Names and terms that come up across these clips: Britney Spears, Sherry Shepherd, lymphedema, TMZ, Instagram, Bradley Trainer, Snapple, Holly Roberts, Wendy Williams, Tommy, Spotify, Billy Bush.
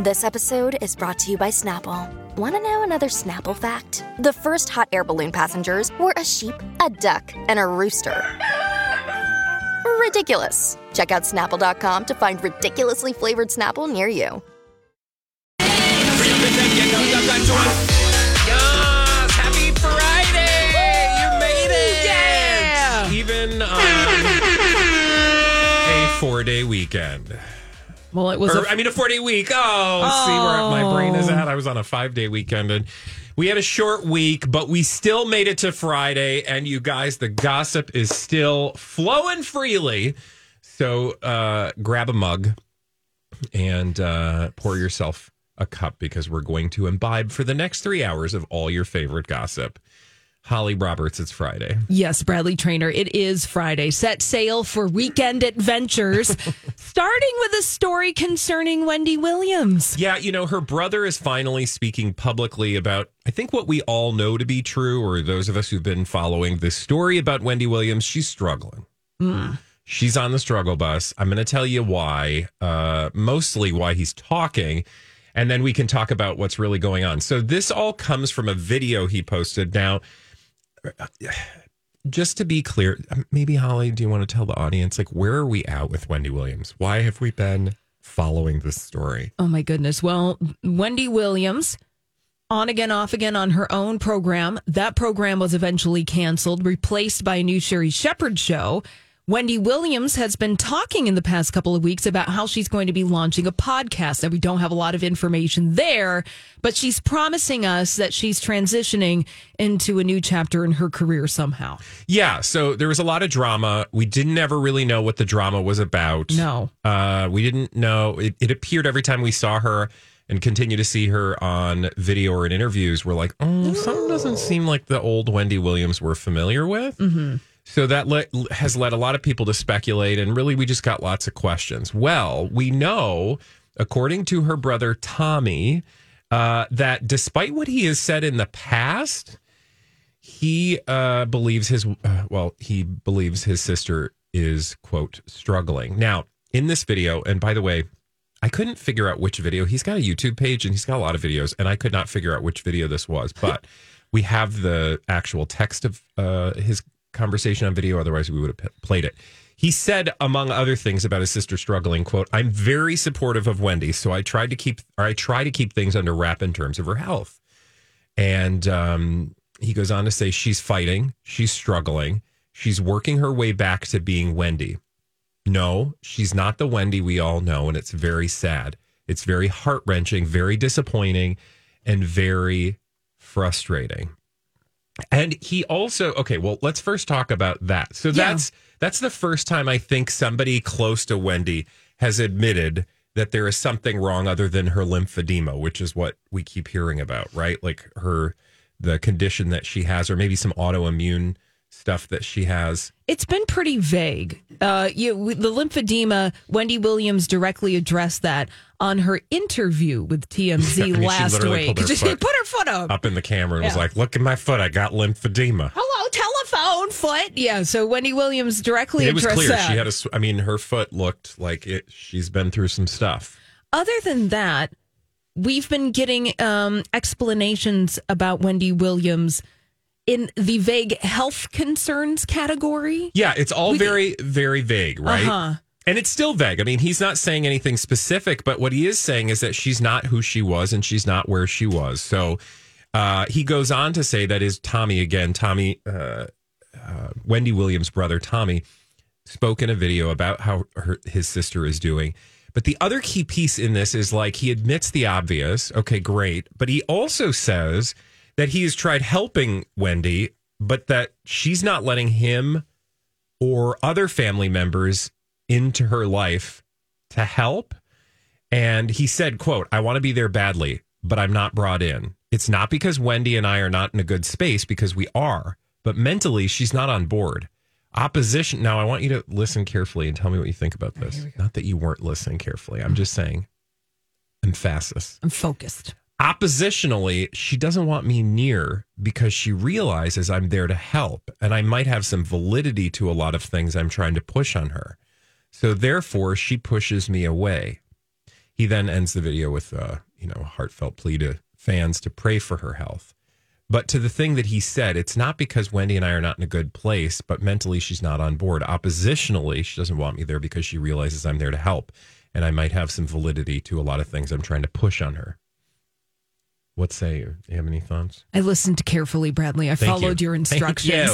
This episode is brought to you by Snapple. Want to know another Snapple fact? The first hot air balloon passengers were a sheep, a duck, and a rooster. Ridiculous. Check out Snapple.com to find ridiculously flavored Snapple near you. Yes, happy Friday! You made it! Yeah! Even on a four-day weekend. Well, it was. I mean, a 4-day week. Oh, see where my brain is at. I was on a 5-day weekend, and we had a short week, but we still made it to Friday. And you guys, the gossip is still flowing freely. So grab a mug and pour yourself a cup, because we're going to imbibe for the next 3 hours of all your favorite gossip. Holly Roberts, it's Friday. Yes, Bradley Trainer, it is Friday. Set sail for weekend adventures, starting with a story concerning Wendy Williams. Yeah, you know, her brother is finally speaking publicly about, I think, what we all know to be true, or those of us who've been following this story about Wendy Williams. She's struggling. She's on the struggle bus. I'm going to tell you why, mostly why he's talking. And then we can talk about what's really going on. So this all comes from a video he posted. Now, just to be clear, maybe, Holly, do you want to tell the audience, like, where are we at with Wendy Williams? Why have we been following this story? Oh, my goodness. Well, Wendy Williams, on again, off again on her own program. That program was eventually canceled, replaced by a new Sherry Shepherd show. Wendy Williams has been talking in the past couple of weeks about how she's going to be launching a podcast. And we don't have a lot of information there, but she's promising us that she's transitioning into a new chapter in her career somehow. Yeah, so there was a lot of drama. We didn't ever really know what the drama was about. No. We didn't know. It appeared every time we saw her and continue to see her on video or in interviews, we're like, oh, something doesn't seem like the old Wendy Williams we're familiar with. Mm-hmm. So that has led a lot of people to speculate, and really we just got lots of questions. Well, we know, according to her brother Tommy, that despite what he has said in the past, he believes his sister is, quote, struggling. Now, in this video, and by the way, I couldn't figure out which video. He's got a YouTube page and he's got a lot of videos, and I could not figure out which video this was, but we have the actual text of his conversation on video, otherwise we would have played it. He said, among other things, about his sister struggling, quote, I'm very supportive of Wendy, so I try to keep things under wrap in terms of her health. And he goes on to say, she's fighting, she's struggling, she's working her way back to being Wendy. No, she's not the Wendy we all know, and it's very sad. It's very heart-wrenching, very disappointing, and very frustrating. And he also, okay, well, let's first talk about that. So that's the first time I think somebody close to Wendy has admitted that there is something wrong other than her lymphedema, which is what we keep hearing about, right? Like the condition that she has, or maybe some autoimmune stuff that she has. It's been pretty vague. The lymphedema, Wendy Williams directly addressed that on her interview with TMZ last week. She put her foot up in the camera and was like, look at my foot, I got lymphedema. Hello, telephone, foot. Yeah, so Wendy Williams directly addressed that. It was clear that she had her foot looked like she's been through some stuff. Other than that, we've been getting explanations about Wendy Williams in the vague health concerns category. Yeah, it's all very, very vague, right? Uh-huh. And it's still vague. I mean, he's not saying anything specific, but what he is saying is that she's not who she was and she's not where she was. So he goes on to say, that is Tommy again. Tommy, Wendy Williams' brother Tommy, spoke in a video about how his sister is doing. But the other key piece in this is, like, he admits the obvious. Okay, great. But he also says that he has tried helping Wendy, but that she's not letting him or other family members into her life to help. And he said, quote, "I want to be there badly, but I'm not brought in. It's not because Wendy and I are not in a good space, because we are, but mentally she's not on board. Opposition." Now, I want you to listen carefully and tell me what you think about this. Right, not that you weren't listening carefully. I'm just saying emphasis. I'm focused. Oppositionally, she doesn't want me near because she realizes I'm there to help, and I might have some validity to a lot of things I'm trying to push on her. So therefore, she pushes me away. He then ends the video with a heartfelt plea to fans to pray for her health. But to the thing that he said, it's not because Wendy and I are not in a good place, but mentally she's not on board. Oppositionally, she doesn't want me there because she realizes I'm there to help, and I might have some validity to a lot of things I'm trying to push on her. What say you? Do you have any thoughts? I listened carefully, Bradley. I followed your instructions.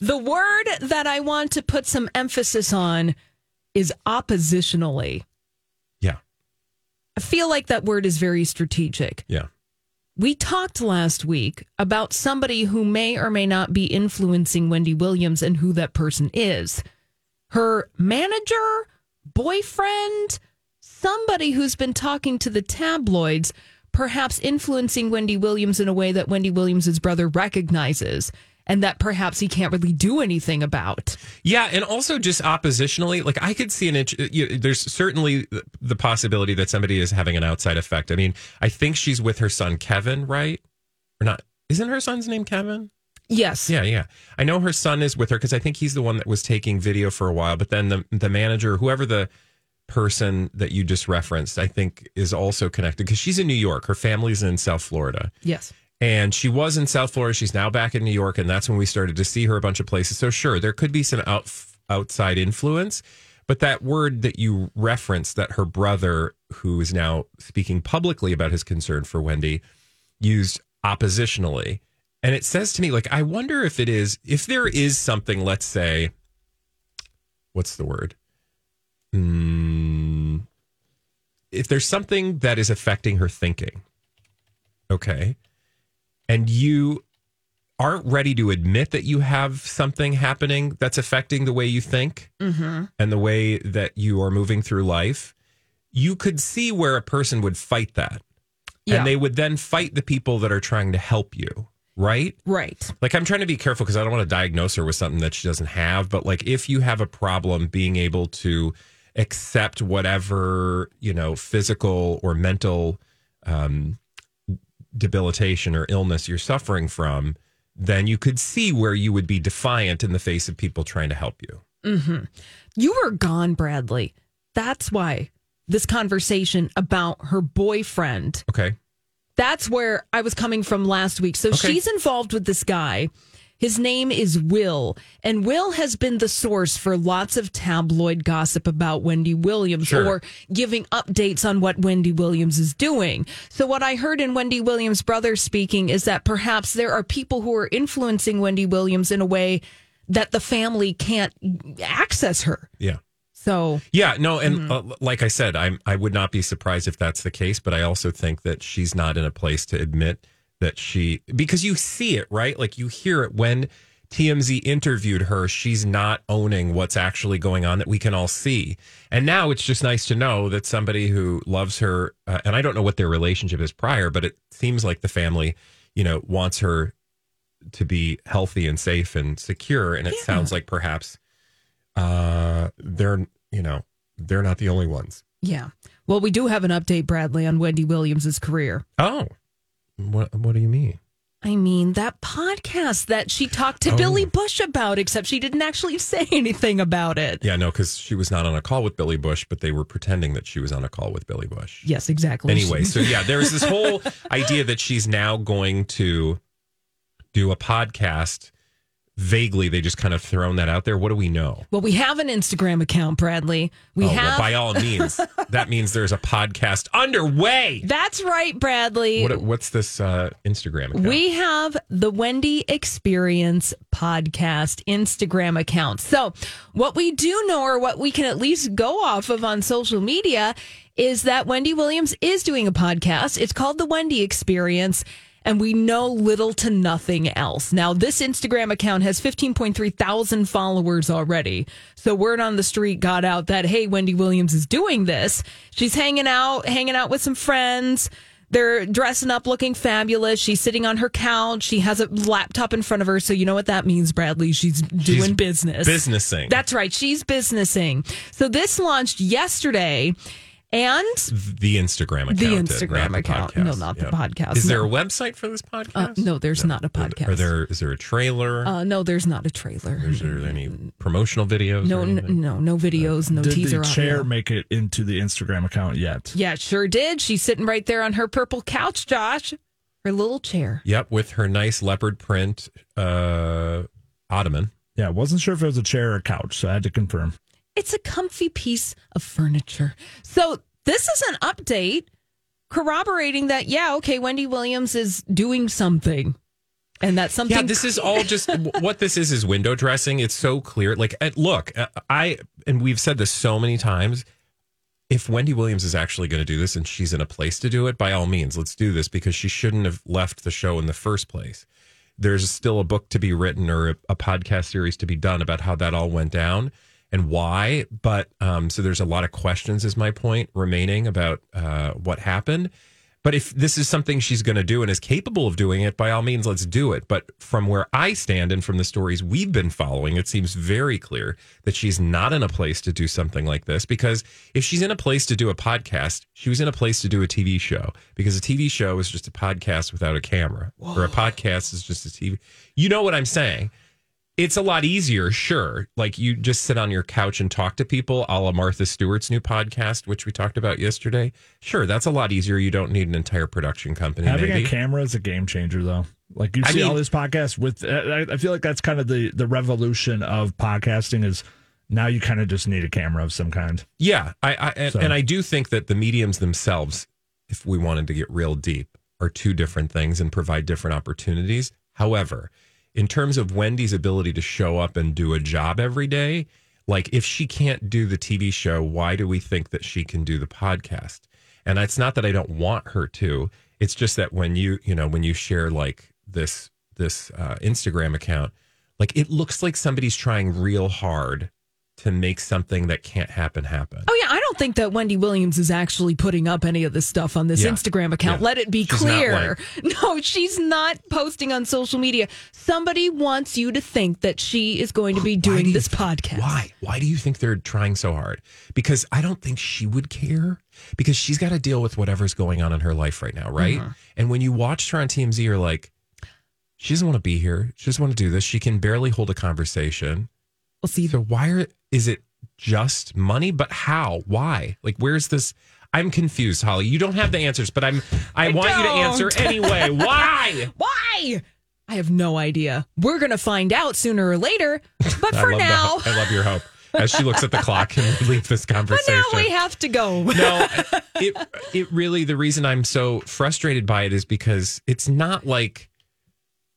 The word that I want to put some emphasis on is oppositionally. Yeah. I feel like that word is very strategic. Yeah. We talked last week about somebody who may or may not be influencing Wendy Williams and who that person is. Her manager, boyfriend, somebody who's been talking to the tabloids, perhaps influencing Wendy Williams in a way that Wendy Williams' brother recognizes and that perhaps he can't really do anything about. Yeah, and also just oppositionally, like I could see there's certainly the possibility that somebody is having an outside effect. I mean, I think she's with her son, Kevin, right? Or not. Isn't her son's name Kevin? Yes. Yeah. I know her son is with her because I think he's the one that was taking video for a while, but then the manager, whoever the person that you just referenced, I think is also connected because she's in New York. Her family's in South Florida. Yes. And she was in South Florida. She's now back in New York. And that's when we started to see her a bunch of places. So sure, there could be some outside influence, but that word that you referenced that her brother, who is now speaking publicly about his concern for Wendy, used oppositionally. And it says to me, like, I wonder if it is, if there is something, let's say, what's the word? If there's something that is affecting her thinking, okay, and you aren't ready to admit that you have something happening that's affecting the way you think and the way that you are moving through life, you could see where a person would fight that. Yeah. And they would then fight the people that are trying to help you. Right. Like, I'm trying to be careful because I don't want to diagnose her with something that she doesn't have. But like, if you have a problem being able to accept whatever, physical or mental debilitation or illness you're suffering from, then you could see where you would be defiant in the face of people trying to help you. Mm-hmm. You were gone, Bradley. That's why this conversation about her boyfriend. Okay. That's where I was coming from last week. So she's involved with this guy. His name is Will, and Will has been the source for lots of tabloid gossip about Wendy Williams or giving updates on what Wendy Williams is doing. So what I heard in Wendy Williams' brother speaking is that perhaps there are people who are influencing Wendy Williams in a way that the family can't access her. Yeah. So like I said, I would not be surprised if that's the case, but I also think that she's not in a place to admit that she, because you see it, right? Like you hear it when TMZ interviewed her, she's not owning what's actually going on that we can all see. And now it's just nice to know that somebody who loves her, and I don't know what their relationship is prior, but it seems like the family, wants her to be healthy and safe and secure. And it sounds like perhaps they're not the only ones. Yeah. Well, we do have an update, Bradley, on Wendy Williams's career. Oh, what do you mean? I mean, that podcast that she talked to Billy Bush about, except she didn't actually say anything about it. Yeah, no, because she was not on a call with Billy Bush, but they were pretending that she was on a call with Billy Bush. Yes, exactly. Anyway, so yeah, there's this whole idea that she's now going to do a podcast. Vaguely, they just kind of thrown that out there. What do we know? Well, we have an Instagram account, Bradley. We have. Well, by all means, that means there's a podcast underway. That's right, Bradley. What's this Instagram account? We have the Wendy Experience Podcast Instagram account. So what we do know, or what we can at least go off of on social media, is that Wendy Williams is doing a podcast. It's called the Wendy Experience. and we know little to nothing else. Now, this Instagram account has 15.3 thousand followers already. So word on the street got out that, hey, Wendy Williams is doing this. She's hanging out with some friends. They're dressing up, looking fabulous. She's sitting on her couch. She has a laptop in front of her. So you know what that means, Bradley. She's doing business. Businessing. That's right. She's businessing. So this launched yesterday. And the Instagram account. Not the podcast. Is there a website for this podcast? No, there's not a podcast. Is there a trailer? No, there's not a trailer. Is there any promotional videos? No videos, no teaser. Did the chair make it into the Instagram account yet? Yeah, sure did. She's sitting right there on her purple couch, Josh. Her little chair. Yep, with her nice leopard print ottoman. Yeah, wasn't sure if it was a chair or a couch, so I had to confirm. It's a comfy piece of furniture. So this is an update corroborating that, Wendy Williams is doing something. And that's something. Yeah, this is all just what this is window dressing. It's so clear. Like, look, we've said this so many times. If Wendy Williams is actually going to do this and she's in a place to do it, by all means, let's do this, because she shouldn't have left the show in the first place. There's still a book to be written or a podcast series to be done about how that all went down. And why? But so there's a lot of questions, is my point, remaining about what happened. But if this is something she's going to do and is capable of doing it, by all means, let's do it. But from where I stand and from the stories we've been following, it seems very clear that she's not in a place to do something like this, because if she's in a place to do a podcast, she was in a place to do a TV show, because a TV show is just a podcast without a camera. Whoa. Or a podcast is just a TV. You know what I'm saying? It's a lot easier, sure. Like, you just sit on your couch and talk to people, a la Martha Stewart's new podcast, which we talked about yesterday. Sure, that's a lot easier. You don't need an entire production company. Having a camera is a game changer, though. Like, you see all these podcasts with... I feel like that's kind of the revolution of podcasting is... Now you kind of just need a camera of some kind. Yeah, I do think that the mediums themselves, if we wanted to get real deep, are two different things and provide different opportunities. However... in terms of Wendy's ability to show up and do a job every day, like, if she can't do the TV show, why do we think that she can do the podcast? And it's not that I don't want her to. It's just that when you share like this Instagram account, like, it looks like somebody's trying real hard to make something that can't happen. Oh, yeah. I don't think that Wendy Williams is actually putting up any of this stuff on this Instagram account. Yeah. Let it be clear. No, she's not posting on social media. Somebody wants you to think that she is going to be doing this podcast. Why? Why do you think they're trying so hard? Because I don't think she would care, because she's got to deal with whatever's going on in her life right now, right? Mm-hmm. And when you watched her on TMZ, you're like, she doesn't want to be here. She doesn't want to do this. She can barely hold a conversation. Well, see, so is it just money? But how? Why? Like, where's this? I'm confused, Holly. You don't have the answers, but I want you to answer anyway. Why? Why? I have no idea. We're going to find out sooner or later. But for now. I love your hope. As she looks at the clock and we leave this conversation. But now we have to go. No, it really, the reason I'm so frustrated by it is because it's not like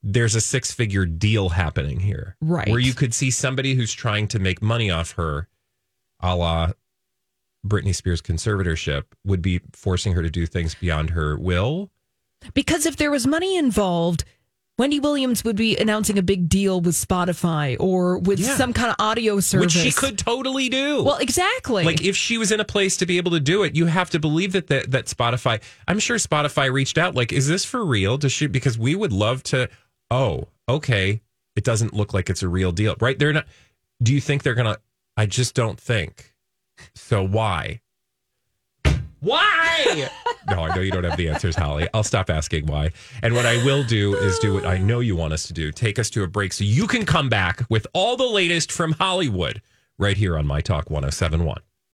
there's a 6-figure deal happening here. Right. Where you could see somebody who's trying to make money off her, a la Britney Spears conservatorship, would be forcing her to do things beyond her will. Because if there was money involved, Wendy Williams would be announcing a big deal with Spotify or with some kind of audio service. Which she could totally do. Well, exactly. Like, if she was in a place to be able to do it, you have to believe that Spotify... I'm sure Spotify reached out, like, is this for real? Because we would love to... Oh, okay. It doesn't look like it's a real deal, right? They're not. Do you think they're gonna? I just don't think. So why? Why? No, I know you don't have the answers, Holly. I'll stop asking why. And what I will do is do what I know you want us to do. Take us to a break so you can come back with all the latest from Hollywood right here on My Talk 107.1.